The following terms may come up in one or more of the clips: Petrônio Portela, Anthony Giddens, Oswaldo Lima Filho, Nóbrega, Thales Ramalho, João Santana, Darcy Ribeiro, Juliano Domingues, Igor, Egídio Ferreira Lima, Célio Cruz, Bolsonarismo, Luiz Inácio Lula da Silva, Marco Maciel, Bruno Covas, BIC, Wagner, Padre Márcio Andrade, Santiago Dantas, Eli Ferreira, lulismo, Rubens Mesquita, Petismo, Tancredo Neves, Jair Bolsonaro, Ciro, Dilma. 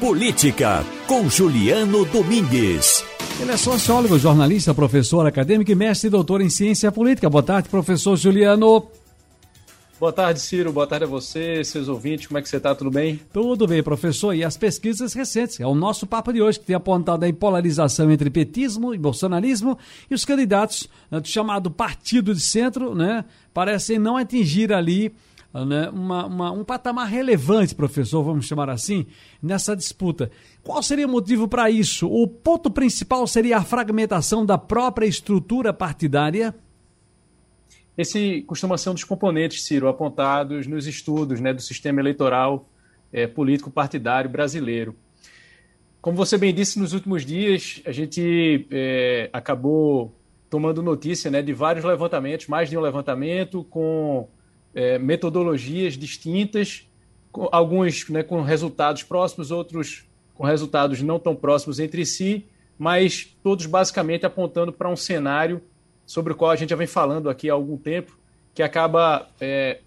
Política, com Juliano Domingues. Ele é sociólogo, jornalista, professor, acadêmico e mestre e doutor em ciência política. Boa tarde, professor Juliano. Boa tarde, Ciro. Boa tarde a você, seus ouvintes. Como é que você está? Tudo bem? Tudo bem, professor. E as pesquisas recentes. É o nosso papo de hoje, que tem apontado a polarização entre petismo e bolsonarismo, e os candidatos, né, do chamado partido de centro, né, parecem não atingir ali, né, um patamar relevante, professor, vamos chamar assim, nessa disputa. Qual seria o motivo para isso? O ponto principal seria a fragmentação da própria estrutura partidária? Esse costuma ser um dos componentes, Ciro, apontados nos estudos, né, do sistema eleitoral político partidário brasileiro. Como você bem disse, nos últimos dias a gente acabou tomando notícia, né, de vários levantamentos, mais de um levantamento com metodologias distintas, alguns, né, com resultados próximos, outros com resultados não tão próximos entre si, mas todos basicamente apontando para um cenário sobre o qual a gente já vem falando aqui há algum tempo, que acaba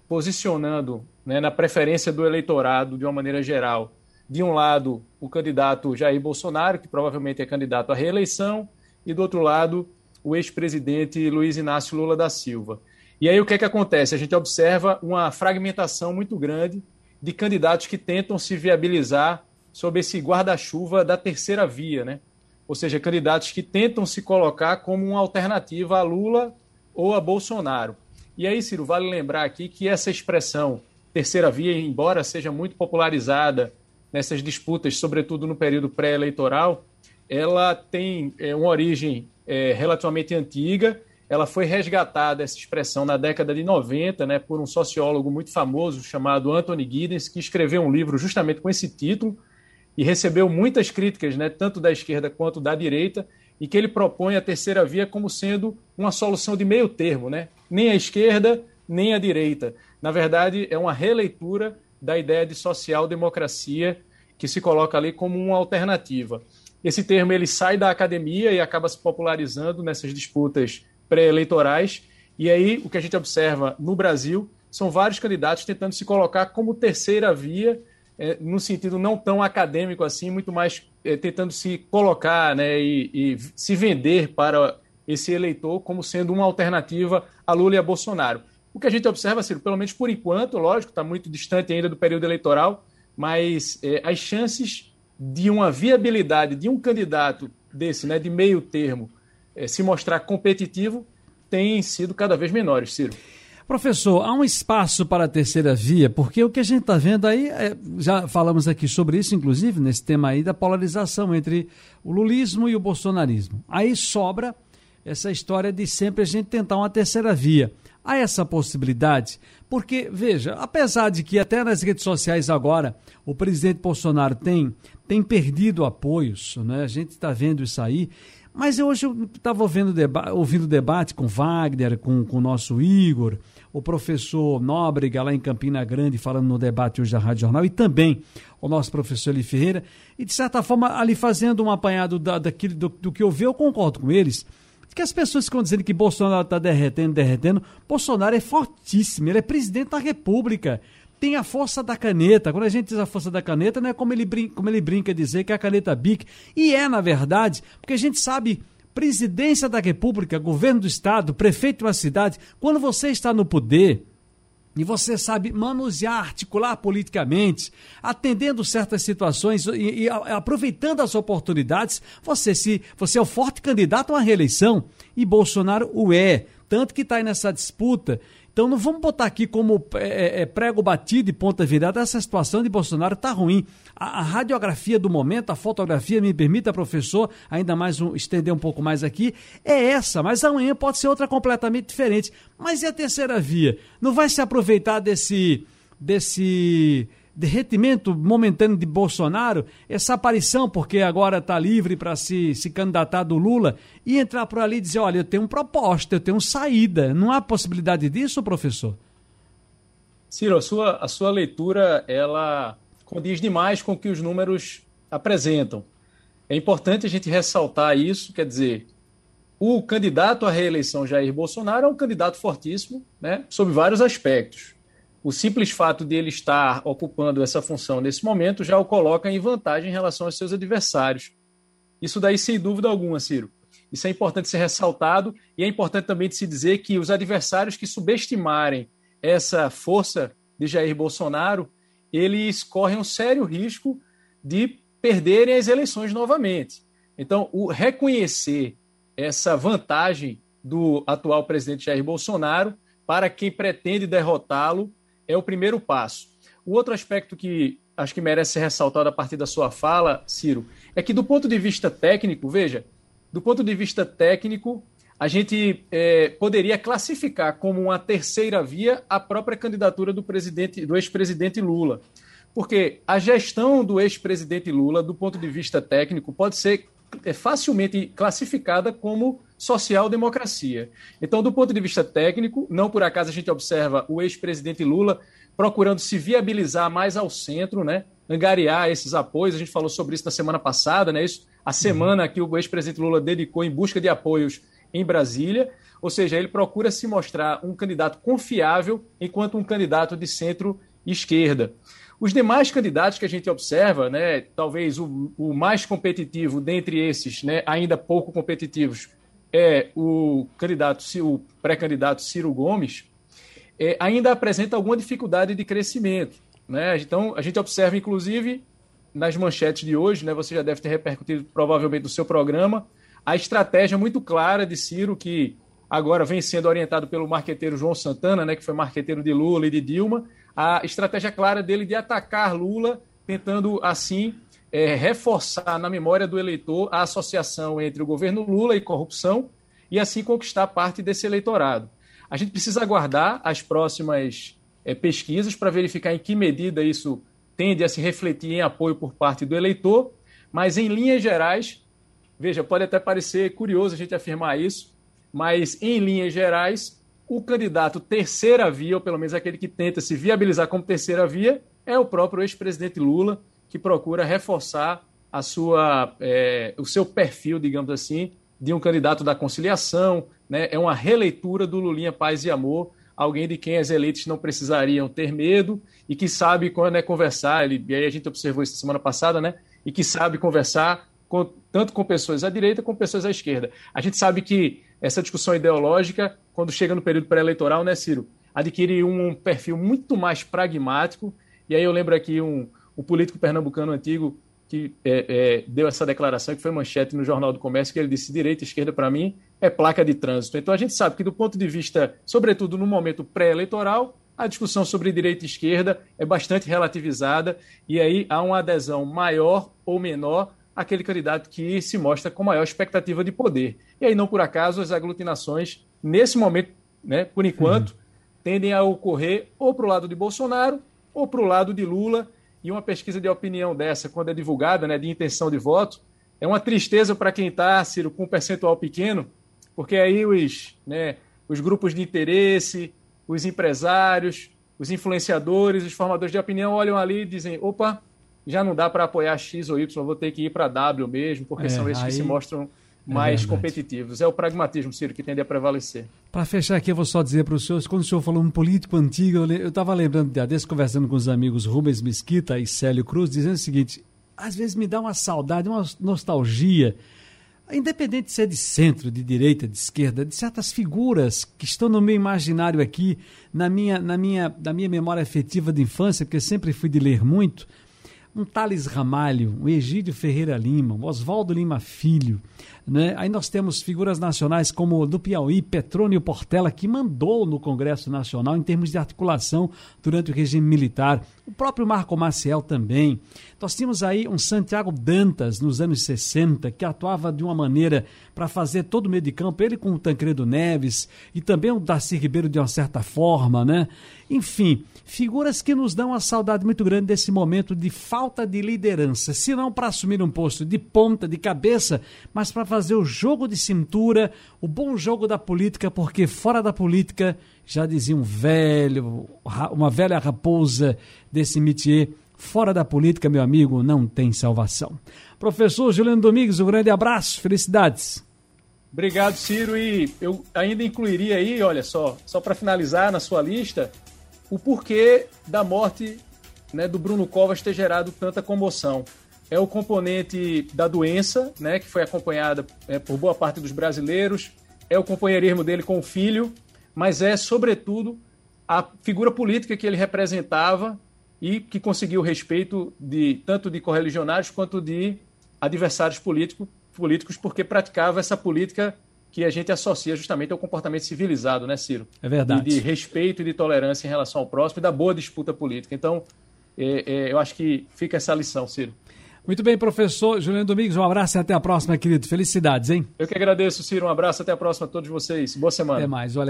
posicionando, né, na preferência do eleitorado, de uma maneira geral, de um lado o candidato Jair Bolsonaro, que provavelmente é candidato à reeleição, e do outro lado o ex-presidente Luiz Inácio Lula da Silva. E aí o que é que acontece? A gente observa uma fragmentação muito grande de candidatos que tentam se viabilizar sob esse guarda-chuva da terceira via, né? Ou seja, candidatos que tentam se colocar como uma alternativa a Lula ou a Bolsonaro. E aí, Ciro, vale lembrar aqui que essa expressão terceira via, embora seja muito popularizada nessas disputas, sobretudo no período pré-eleitoral, ela tem uma origem relativamente antiga. Ela foi resgatada, essa expressão, na década de 90, né, por um sociólogo muito famoso chamado Anthony Giddens, que escreveu um livro justamente com esse título e recebeu muitas críticas, né, tanto da esquerda quanto da direita, e que ele propõe a terceira via como sendo uma solução de meio termo, né? Nem a esquerda, nem a direita. Na verdade, é uma releitura da ideia de social-democracia que se coloca ali como uma alternativa. Esse termo ele sai da academia e acaba se popularizando nessas disputas pré-eleitorais, e aí o que a gente observa no Brasil são vários candidatos tentando se colocar como terceira via, num sentido não tão acadêmico assim, muito mais tentando se colocar, né, e se vender para esse eleitor como sendo uma alternativa a Lula e a Bolsonaro. O que a gente observa, Ciro, pelo menos por enquanto, lógico, está muito distante ainda do período eleitoral, mas as chances de uma viabilidade de um candidato desse, né, de meio termo, se mostrar competitivo, tem sido cada vez menores, Ciro. Professor, há um espaço para a terceira via, porque o que a gente está vendo aí, já falamos aqui sobre isso, inclusive, nesse tema aí da polarização entre o lulismo e o bolsonarismo. Aí sobra essa história de sempre a gente tentar uma terceira via. Há essa possibilidade, porque, veja, apesar de que até nas redes sociais agora o presidente Bolsonaro tem perdido apoios, né? A gente está vendo isso aí. Mas hoje eu estava ouvindo debate com Wagner, com o nosso Igor, o professor Nóbrega lá em Campina Grande, falando no debate hoje da Rádio Jornal, e também o nosso professor Eli Ferreira, e de certa forma ali fazendo um apanhado do que eu vi, eu concordo com eles, de que as pessoas ficam dizendo que Bolsonaro está derretendo. Bolsonaro é fortíssimo, ele é presidente da República, tem a força da caneta. Quando a gente diz a força da caneta, não é como ele brinca dizer que é a caneta BIC. E é, na verdade, porque a gente sabe, presidência da República, governo do Estado, prefeito de uma cidade, quando você está no poder e você sabe manusear, articular politicamente, atendendo certas situações e aproveitando as oportunidades, você é o forte candidato a uma reeleição, e Bolsonaro o é. Tanto que está aí nessa disputa. Então não vamos botar aqui como prego batido e ponta virada. Essa situação de Bolsonaro está ruim. A radiografia do momento, a fotografia, me permita, professor, ainda mais estender um pouco mais aqui, é essa. Mas amanhã pode ser outra completamente diferente. Mas e a terceira via? Não vai se aproveitar desse derretimento momentâneo de Bolsonaro, essa aparição, porque agora está livre para se candidatar do Lula, e entrar por ali e dizer, olha, eu tenho uma proposta, eu tenho uma saída. Não há possibilidade disso, professor? Ciro, a sua leitura, ela condiz demais com o que os números apresentam. É importante a gente ressaltar isso, quer dizer, o candidato à reeleição Jair Bolsonaro é um candidato fortíssimo, né, sob vários aspectos. O simples fato de ele estar ocupando essa função nesse momento já o coloca em vantagem em relação aos seus adversários. Isso daí, sem dúvida alguma, Ciro. Isso é importante ser ressaltado e é importante também de se dizer que os adversários que subestimarem essa força de Jair Bolsonaro, eles correm um sério risco de perderem as eleições novamente. Então, o reconhecer essa vantagem do atual presidente Jair Bolsonaro para quem pretende derrotá-lo é o primeiro passo. O outro aspecto que acho que merece ser ressaltado a partir da sua fala, Ciro, é que do ponto de vista técnico, veja, do ponto de vista técnico, a gente poderia classificar como uma terceira via a própria candidatura do ex-presidente Lula. Porque a gestão do ex-presidente Lula, do ponto de vista técnico, pode ser facilmente classificada como social-democracia. Então, do ponto de vista técnico, não por acaso a gente observa o ex-presidente Lula procurando se viabilizar mais ao centro, né? Angariar esses apoios. A gente falou sobre isso na semana passada, né? Isso, a semana que o ex-presidente Lula dedicou em busca de apoios em Brasília. Ou seja, ele procura se mostrar um candidato confiável enquanto um candidato de centro-esquerda. Os demais candidatos que a gente observa, né, talvez o mais competitivo dentre esses, né, ainda pouco competitivos, é o pré-candidato Ciro Gomes, ainda apresenta alguma dificuldade de crescimento, né? Então, a gente observa, inclusive, nas manchetes de hoje, né, você já deve ter repercutido provavelmente no seu programa, a estratégia muito clara de Ciro, que agora vem sendo orientado pelo marqueteiro João Santana, né, que foi marqueteiro de Lula e de Dilma, a estratégia clara dele de atacar Lula, tentando, assim, reforçar na memória do eleitor a associação entre o governo Lula e corrupção e, assim, conquistar parte desse eleitorado. A gente precisa aguardar as próximas pesquisas para verificar em que medida isso tende a se refletir em apoio por parte do eleitor, mas, em linhas gerais, veja, pode até parecer curioso a gente afirmar isso, mas, em linhas gerais, o candidato terceira via, ou pelo menos aquele que tenta se viabilizar como terceira via, é o próprio ex-presidente Lula, que procura reforçar a o seu perfil, digamos assim, de um candidato da conciliação, né? É uma releitura do Lulinha Paz e Amor, alguém de quem as elites não precisariam ter medo e que sabe quando é conversar, e aí a gente observou isso semana passada, né? E que sabe conversar tanto com pessoas à direita como pessoas à esquerda. A gente sabe que essa discussão ideológica, quando chega no período pré-eleitoral, né, Ciro, adquire um perfil muito mais pragmático. E aí eu lembro aqui um político pernambucano antigo que deu essa declaração, que foi manchete no Jornal do Comércio, que ele disse: direita e esquerda, para mim, é placa de trânsito. Então a gente sabe que, do ponto de vista, sobretudo no momento pré-eleitoral, a discussão sobre direita e esquerda é bastante relativizada e aí há uma adesão maior ou menor aquele candidato que se mostra com maior expectativa de poder. E aí, não por acaso, as aglutinações, nesse momento, né, por enquanto, tendem a ocorrer ou para o lado de Bolsonaro ou para o lado de Lula. E uma pesquisa de opinião dessa, quando é divulgada, né, de intenção de voto, é uma tristeza para quem está, Ciro, com um percentual pequeno, porque aí os grupos de interesse, os empresários, os influenciadores, os formadores de opinião olham ali e dizem: opa, já não dá para apoiar X ou Y, vou ter que ir para W mesmo, porque são esses que se mostram mais competitivos. É o pragmatismo, Ciro, que tende a prevalecer. Para fechar aqui, eu vou só dizer para os senhores, quando o senhor falou um político antigo, eu estava lembrando desse, conversando com os amigos Rubens Mesquita e Célio Cruz, dizendo o seguinte: às vezes me dá uma saudade, uma nostalgia, independente de ser de centro, de direita, de esquerda, de certas figuras que estão no meu imaginário aqui, na minha memória afetiva de infância, porque sempre fui de ler muito. Um Thales Ramalho, um Egídio Ferreira Lima, um Oswaldo Lima Filho, né? Aí nós temos figuras nacionais como do Piauí, Petrônio Portela, que mandou no Congresso Nacional em termos de articulação durante o regime militar. O próprio Marco Maciel também. Nós tínhamos aí um Santiago Dantas, nos anos 60, que atuava de uma maneira para fazer todo o meio de campo, ele com o Tancredo Neves e também o Darcy Ribeiro, de uma certa forma, né? Enfim, figuras que nos dão uma saudade muito grande desse momento de falta de liderança, se não para assumir um posto de ponta, de cabeça, mas para fazer o jogo de cintura, o bom jogo da política, porque fora da política, já dizia uma velha raposa desse métier, fora da política, meu amigo, não tem salvação. Professor Juliano Domingues, um grande abraço, felicidades. Obrigado, Ciro, e eu ainda incluiria aí, olha só para finalizar na sua lista, o porquê da morte, né, do Bruno Covas ter gerado tanta comoção. É o componente da doença, né, que foi acompanhada por boa parte dos brasileiros, é o companheirismo dele com o filho, mas é, sobretudo, a figura política que ele representava e que conseguiu respeito de, tanto de correligionários quanto de adversários políticos, porque praticava essa política que a gente associa justamente ao comportamento civilizado, né, Ciro? É verdade. De respeito e de tolerância em relação ao próximo e da boa disputa política. Então, eu acho que fica essa lição, Ciro. Muito bem, professor Juliano Domingues, um abraço e até a próxima, querido. Felicidades, hein? Eu que agradeço, Ciro. Um abraço, até a próxima a todos vocês. Boa semana. Até mais, olha aqui.